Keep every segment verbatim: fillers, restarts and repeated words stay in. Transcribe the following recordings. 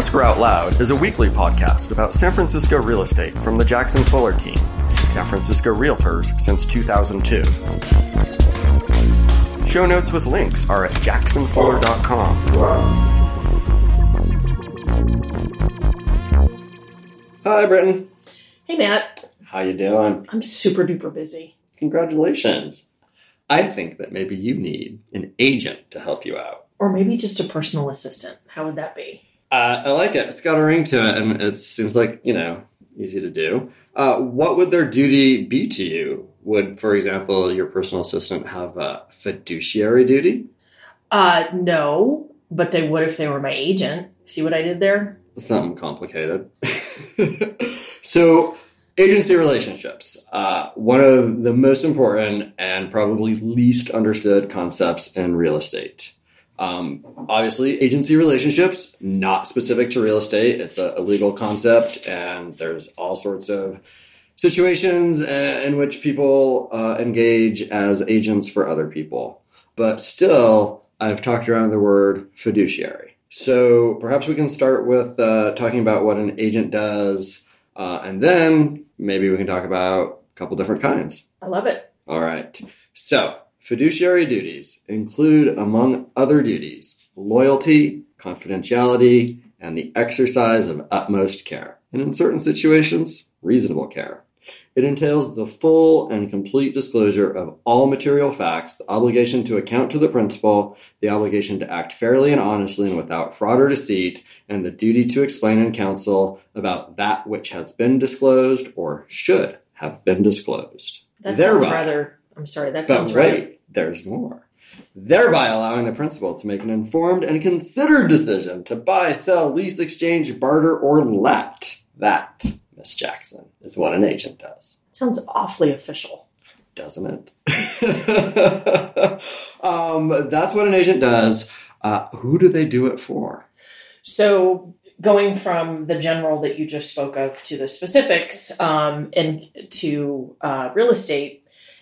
Escrow Out Loud is a weekly podcast about San Francisco real estate from the Jackson Fuller team, San Francisco realtors since two thousand two. Show notes with links are at jackson fuller dot com. Hi, Britton. Hey, Matt. How you doing? I'm super duper busy. Congratulations. I think that maybe you need an agent to help you out. Or maybe just a personal assistant. How would that be? Uh, I like it. It's got a ring to it, and it seems like, you know, easy to do. Uh, what would their duty be to you? Would, for example, your personal assistant have a fiduciary duty? Uh, no, but they would if they were my agent. See what I did there? Something complicated. So, agency relationships. Uh, one of the most important and probably least understood concepts in real estate. Um, obviously, agency relationships, not specific to real estate. It's a, a legal concept, and there's all sorts of situations uh, in which people uh, engage as agents for other people. But still, I've talked around the word fiduciary. So perhaps we can start with uh, talking about what an agent does, uh, and then maybe we can talk about a couple different kinds. I love it. All right. So, fiduciary duties include, among other duties, loyalty, confidentiality, and the exercise of utmost care, and in certain situations, reasonable care. It entails the full and complete disclosure of all material facts, the obligation to account to the principal, the obligation to act fairly and honestly and without fraud or deceit, and the duty to explain and counsel about that which has been disclosed or should have been disclosed. That sounds rather... I'm sorry, that sounds right. But wait, there's more. Thereby allowing the principal to make an informed and considered decision to buy, sell, lease, exchange, barter, or let. That, Miss Jackson, is what an agent does. Sounds awfully official. Doesn't it? um, that's what an agent does. Uh, who do they do it for? So, going from the general that you just spoke of to the specifics um, and to uh, real estate,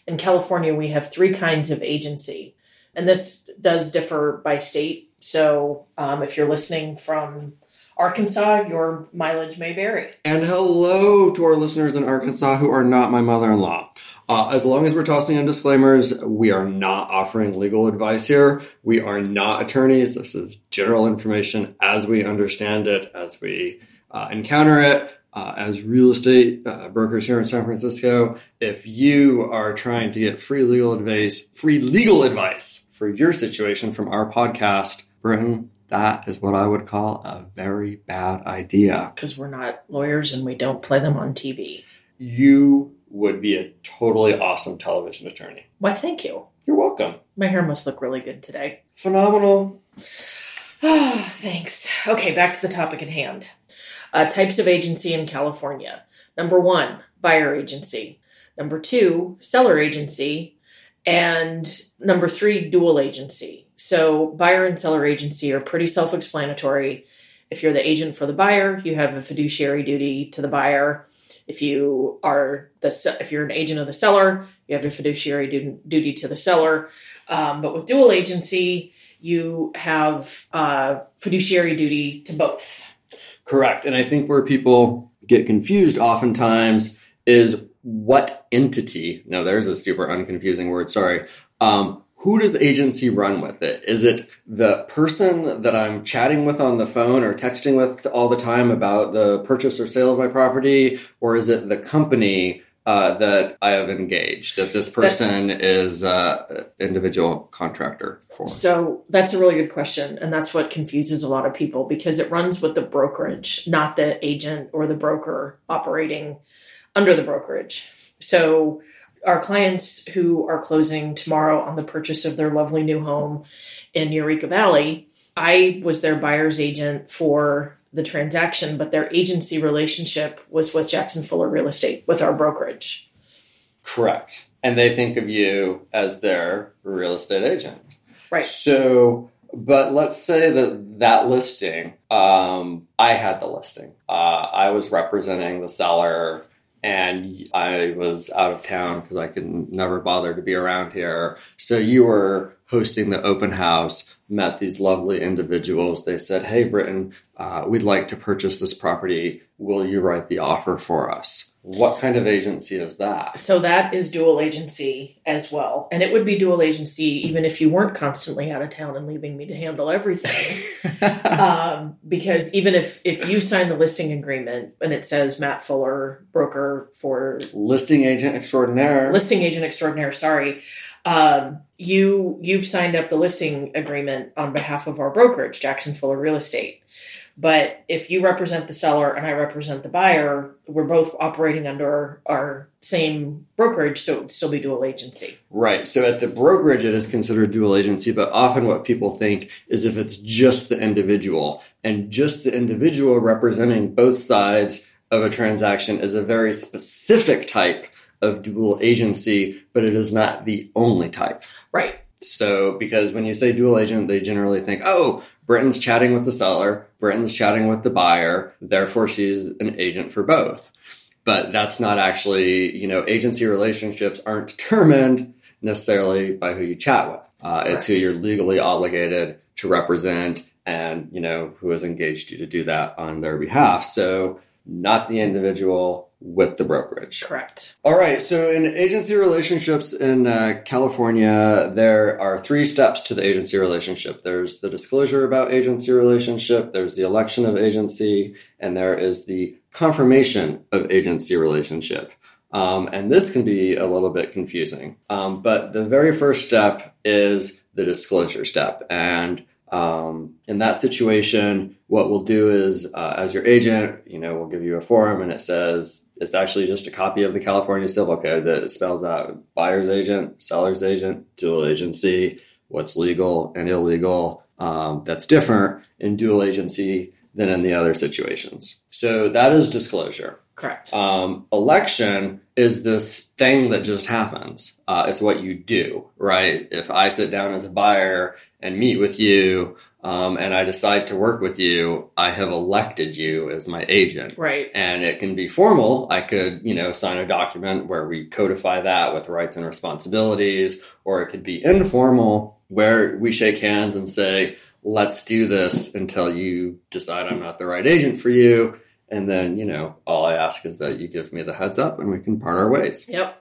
in California, we have three kinds of agency, and this does differ by state. So um, if you're listening from Arkansas, your mileage may vary. And hello to our listeners in Arkansas who are not my mother-in-law. Uh, as long as we're tossing in disclaimers, we are not offering legal advice here. We are not attorneys. This is general information as we understand it, as we uh, encounter it. Uh, as real estate uh, brokers here in San Francisco, if you are trying to get free legal advice, free legal advice for your situation from our podcast, Britton, that is what I would call a very bad idea. Because we're not lawyers and we don't play them on T V. You would be a totally awesome television attorney. Why, thank you. You're welcome. My hair must look really good today. Phenomenal. Oh, thanks. Okay, back to the topic at hand. Uh, types of agency in California. Number one, buyer agency. Number two, seller agency. And number three, dual agency. So buyer and seller agency are pretty self-explanatory. If you're the agent for the buyer, you have a fiduciary duty to the buyer. If you are the if you're an agent of the seller, you have a fiduciary duty to the seller. Um, but with dual agency, you have uh, fiduciary duty to both. Correct. And I think where people get confused oftentimes is what entity, now there's a super unconfusing word, sorry, um, who does the agency run with it? Is it the person that I'm chatting with on the phone or texting with all the time about the purchase or sale of my property? Or is it the company uh, that I have engaged, that this person that's, is an individual contractor? So that's a really good question. And that's what confuses a lot of people because it runs with the brokerage, not the agent or the broker operating under the brokerage. So our clients who are closing tomorrow on the purchase of their lovely new home in Eureka Valley, I was their buyer's agent for the transaction, but their agency relationship was with Jackson Fuller Real Estate, with our brokerage. Correct. And they think of you as their real estate agent. Right. So, but let's say that that listing, um, I had the listing. Uh, I was representing the seller and I was out of town because I could never bother to be around here. So you were hosting the open house, met these lovely individuals. They said, hey, Britton, uh, we'd like to purchase this property. Will you write the offer for us? What kind of agency is that? So that is dual agency as well. And it would be dual agency even if you weren't constantly out of town and leaving me to handle everything. um, because even if, if you sign the listing agreement and it says Matt Fuller, broker for... Listing agent extraordinaire. Listing agent extraordinaire, sorry. Um, you, you've signed up the listing agreement on behalf of our brokerage, Jackson Fuller Real Estate. But if you represent the seller and I represent the buyer, we're both operating under our same brokerage, so it would still be dual agency. Right. So at the brokerage, it is considered dual agency, but often what people think is if it's just the individual, and just the individual representing both sides of a transaction is a very specific type of dual agency, but it is not the only type. Right. So because when you say dual agent, they generally think, oh, Britton's chatting with the seller, Britton's chatting with the buyer, therefore she's an agent for both. But that's not actually, you know, agency relationships aren't determined necessarily by who you chat with. Uh, it's who you're legally obligated to represent and, you know, who has engaged you to do that on their behalf. So not the individual with the brokerage. Correct. All right. So in agency relationships in uh, California, there are three steps to the agency relationship. There's the disclosure about agency relationship, there's the election of agency, and there is the confirmation of agency relationship. Um, and this can be a little bit confusing. Um, but the very first step is the disclosure step. And Um, in that situation, what we'll do is, uh, as your agent, you know, we'll give you a form and it says, it's actually just a copy of the California Civil Code that spells out buyer's agent, seller's agent, dual agency, what's legal and illegal, um, that's different in dual agency than in the other situations. So that is disclosure. Correct. Um, election is this thing that just happens. Uh, it's what you do, right? If I sit down as a buyer and meet with you, um, and I decide to work with you, I have elected you as my agent. Right. And it can be formal. I could, you know, sign a document where we codify that with rights and responsibilities, or it could be informal where we shake hands and say, let's do this until you decide I'm not the right agent for you. And then, you know, all I ask is that you give me the heads up and we can part our ways. Yep.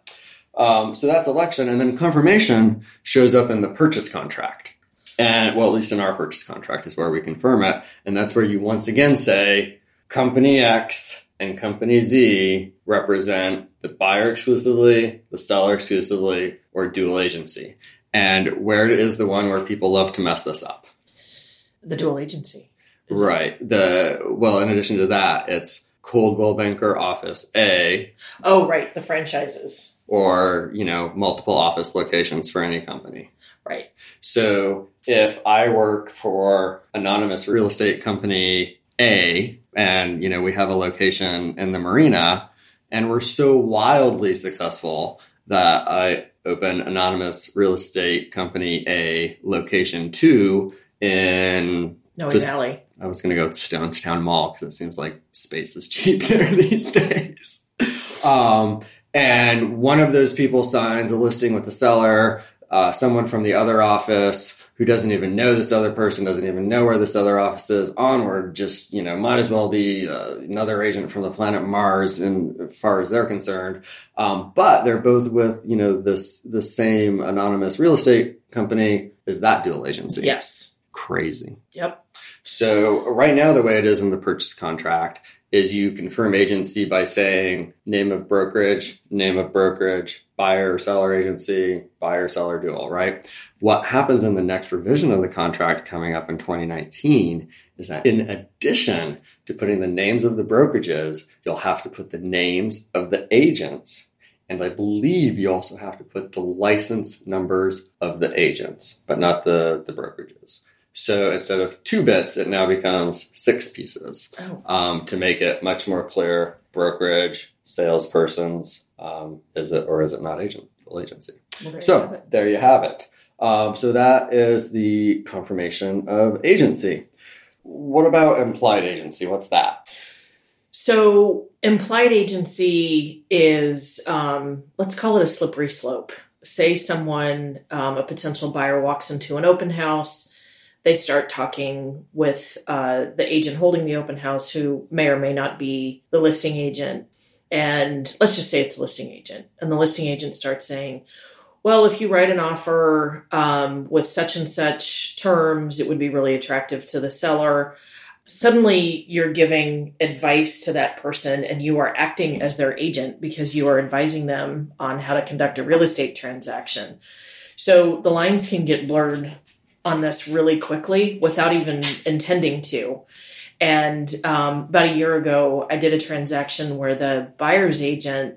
Um, so that's election. And then confirmation shows up in the purchase contract. And, well, at least in our purchase contract is where we confirm it. And that's where you once again say, Company X and Company Z represent the buyer exclusively, the seller exclusively, or dual agency. And where is the one where people love to mess this up? The dual agency. Is right. It? The well, in addition to that, it's Coldwell Banker Office A. Oh, right. The franchises. Or, you know, multiple office locations for any company. Right. So if I work for anonymous real estate company A and, you know, we have a location in the marina and we're so wildly successful that I open anonymous real estate company A location two in... No, just, Valley. I was going to go to Stonestown Mall because it seems like space is cheap there these days. Um, and one of those people signs a listing with the seller, uh, someone from the other office who doesn't even know this other person, doesn't even know where this other office is, onward, just, you know, might as well be uh, another agent from the planet Mars in, as far as they're concerned. Um, but they're both with, you know, this the same anonymous real estate company. Is that dual agency? Yes. Crazy. Yep. So right now, the way it is in the purchase contract is you confirm agency by saying name of brokerage, name of brokerage, buyer or seller agency, buyer, seller, dual, right? What happens in the next revision of the contract coming up in twenty nineteen is that in addition to putting the names of the brokerages, you'll have to put the names of the agents. And I believe you also have to put the license numbers of the agents, but not the, the brokerages. So instead of two bits, it now becomes six pieces oh. um, to make it much more clear. Brokerage, salespersons, um, is it or is it not agent agency? Well, there so you there you have it. Um, so that is the confirmation of agency. What about implied agency? What's that? So implied agency is, um, let's call it a slippery slope. Say someone, um, a potential buyer walks into an open house, they start talking with uh, the agent holding the open house who may or may not be the listing agent. And let's just say it's a listing agent. And the listing agent starts saying, well, if you write an offer um, with such and such terms, it would be really attractive to the seller. Suddenly you're giving advice to that person and you are acting as their agent because you are advising them on how to conduct a real estate transaction. So the lines can get blurred on this really quickly without even intending to. And um, about a year ago, I did a transaction where the buyer's agent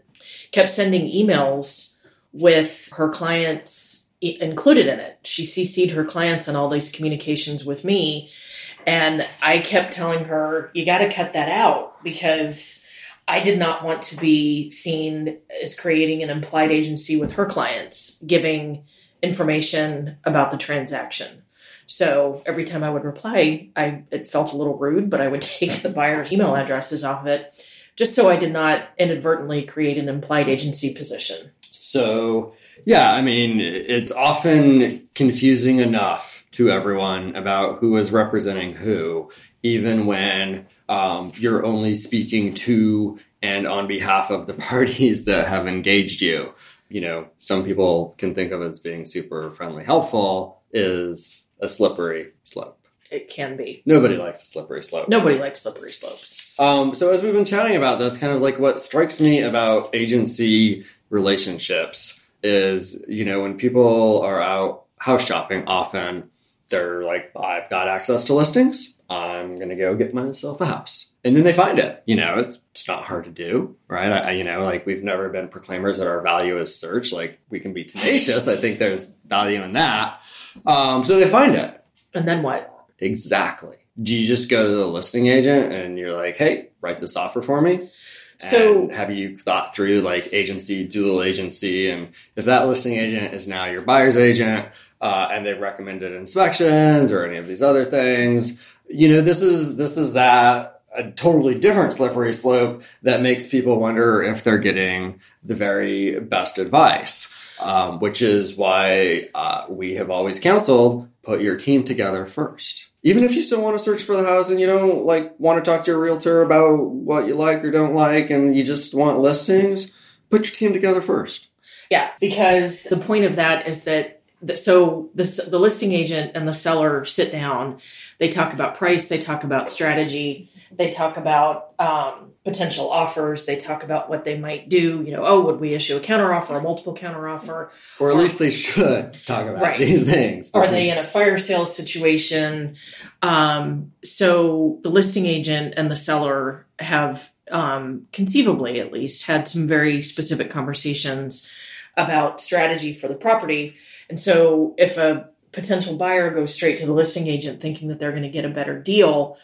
kept sending emails with her clients included in it. She C C'd her clients on all these communications with me. And I kept telling her, you got to cut that out because I did not want to be seen as creating an implied agency with her clients, giving information about the transaction. So every time I would reply, I it felt a little rude, but I would take the buyer's email addresses off of it just so I did not inadvertently create an implied agency position. So, yeah, I mean, it's often confusing enough to everyone about who is representing who, even when um, you're only speaking to and on behalf of the parties that have engaged you. You know, some people can think of it as being super friendly. Helpful is a slippery slope. It can be. Nobody likes a slippery slope. Nobody likes slippery slopes. Um, so as we've been chatting about this, kind of like what strikes me about agency relationships is, you know, when people are out house shopping, often they're like, I've got access to listings. I'm going to go get myself a house. And then they find it. You know, it's, it's not hard to do, right? I, you know, like we've never been proclaimers that our value is search. Like we can be tenacious. I think there's value in that. Um, so they find it. And then what? Exactly. Do you just go to the listing agent and you're like, hey, write this offer for me? So and have you thought through like agency, dual agency? And if that listing agent is now your buyer's agent uh, and they've recommended inspections or any of these other things, you know, this is this is that. A totally different slippery slope that makes people wonder if they're getting the very best advice, um, which is why uh, we have always counseled, put your team together first. Even if you still want to search for the house and you don't like want to talk to your realtor about what you like or don't like and you just want listings, put your team together first. Yeah, because the point of that is that So the, the listing agent and the seller sit down, they talk about price, they talk about strategy, they talk about um, potential offers, they talk about what they might do, you know, oh, would we issue a counteroffer, a multiple counteroffer? Or at or, least they should talk about right. these things. Are they in a fire sale situation? Um, so the listing agent and the seller have um, conceivably at least had some very specific conversations about strategy for the property. And so if a potential buyer goes straight to the listing agent thinking that they're going to get a better deal,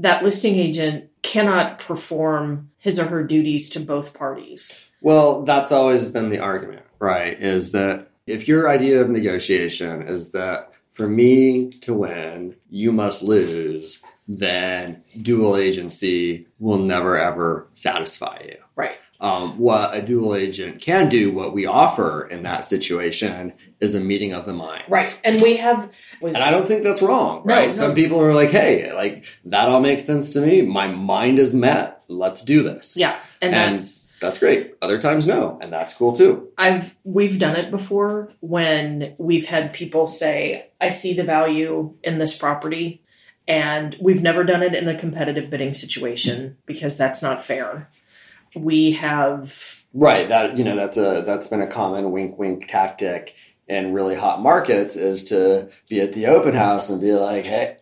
that listing agent cannot perform his or her duties to both parties. Well, that's always been the argument, right? Is that if your idea of negotiation is that for me to win, you must lose, then dual agency will never, ever satisfy you. Right. Um, what a dual agent can do, what we offer in that situation is a meeting of the minds. Right. And we have... Was, and I don't think that's wrong, right? No, Some no. people are like, hey, like that all makes sense to me. My mind is met. Let's do this. Yeah. And, and that's... That's great. Other times, no. And that's cool too. I've We've done it before when we've had people say, I see the value in this property. And we've never done it in a competitive bidding situation because that's not fair. We have right that you know that's a that's been a common wink wink tactic in really hot markets is to be at the open house and be like, hey,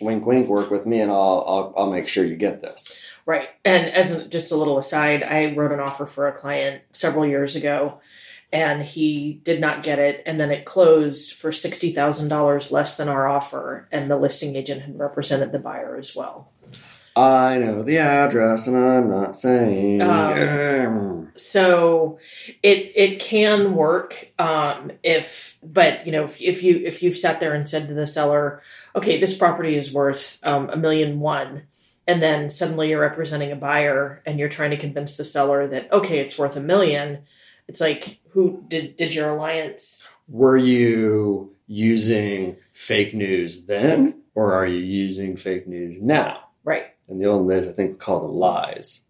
wink wink, work with me and I'll I'll, I'll make sure you get this right. And as a, just a little aside, I wrote an offer for a client several years ago, and he did not get it, and then it closed for sixty thousand dollars less than our offer, and the listing agent had represented the buyer as well. I know the address, and I'm not saying. Um, so, it it can work um, if, but you know, if, if you if you've sat there and said to the seller, "Okay, this property is worth um, a million one," And then suddenly you're representing a buyer and you're trying to convince the seller that, okay, it's worth a million. It's like, who did, did your alliance? Were you using fake news then, or are you using fake news now? Right. And the old days, I think, we call them lies.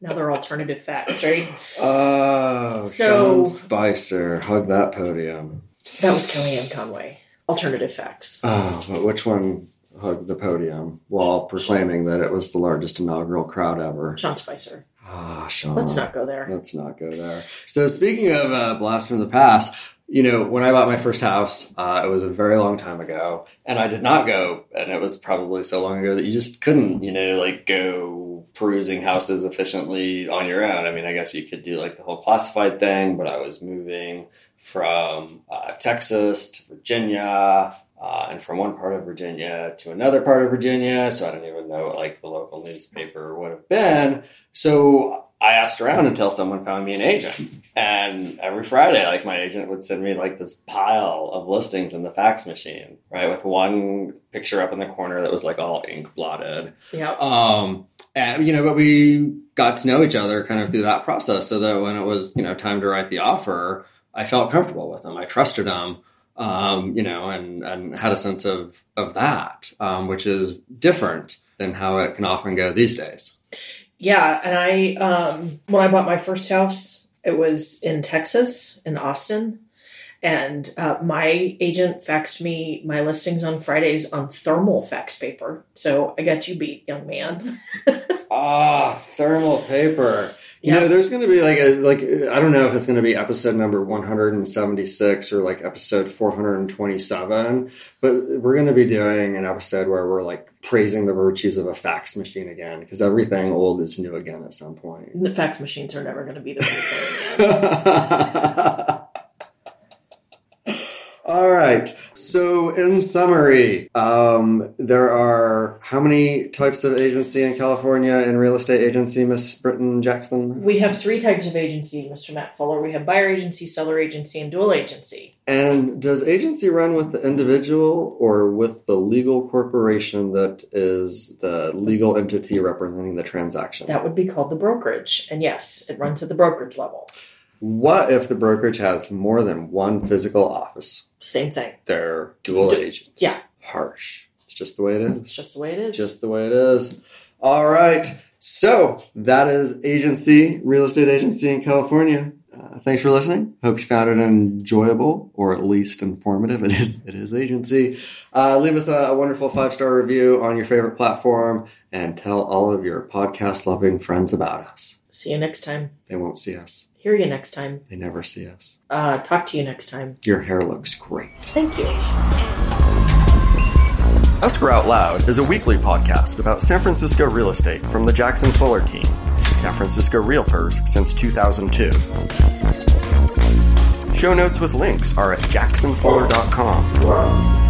Now they're alternative facts, right? Oh, so, Sean Spicer, hug that podium. That was Kellyanne Conway. Alternative facts. Oh, but which one hugged the podium while proclaiming that it was the largest inaugural crowd ever? Sean Spicer. Ah, oh, Sean. Let's not go there. Let's not go there. So speaking of uh, blasts from the past, you know, when I bought my first house, uh, it was a very long time ago, and I did not go, and it was probably so long ago that you just couldn't, you know, like go perusing houses efficiently on your own. I mean, I guess you could do like the whole classified thing, but I was moving from uh, Texas to Virginia, uh, and from one part of Virginia to another part of Virginia, so I don't even know what like the local newspaper would have been. So I asked around until someone found me an agent. And every Friday, like my agent would send me like this pile of listings in the fax machine, right? With one picture up in the corner that was like all ink blotted. Yeah. Um, and, you know, but we got to know each other kind of through that process so that when it was, you know, time to write the offer, I felt comfortable with them. I trusted them, um, you know, and, and had a sense of, of that, um, which is different than how it can often go these days. Yeah, and I um, when I bought my first house, it was in Texas, in Austin, and uh, my agent faxed me my listings on Fridays on thermal fax paper. So I got you beat, young man. Ah, thermal paper. You yeah. know, there's going to be like a, like I don't know if it's going to be episode number one hundred seventy-six or like episode four hundred twenty-seven, but we're going to be doing an episode where we're like praising the virtues of a fax machine again, because everything old is new again at some point. And the fax machines are never going to be the same. All right. So in summary, um, there are how many types of agency in California in real estate agency, Miss Britton Jackson? We have three types of agency, Mister Matt Fuller. We have buyer agency, seller agency, and dual agency. And does agency run with the individual or with the legal corporation that is the legal entity representing the transaction? That would be called the brokerage. And yes, it runs at the brokerage level. What if the brokerage has more than one physical office? Same thing. They're dual du- agents. Yeah. Harsh. It's just the way it is. It's just the way it is. Just the way it is. All right. So that is agency, real estate agency in California. Uh, thanks for listening. Hope you found it enjoyable or at least informative. It is, it is agency. Uh, leave us a, a wonderful five-star review on your favorite platform and tell all of your podcast-loving friends about us. See you next time. They won't see us. Hear you next time. They never see us. Uh, talk to you next time. Your hair looks great. Thank you. Escrow Out Loud is a weekly podcast about San Francisco real estate from the Jackson Fuller team, San Francisco realtors since two thousand two. Show notes with links are at jackson fuller dot com. Wow.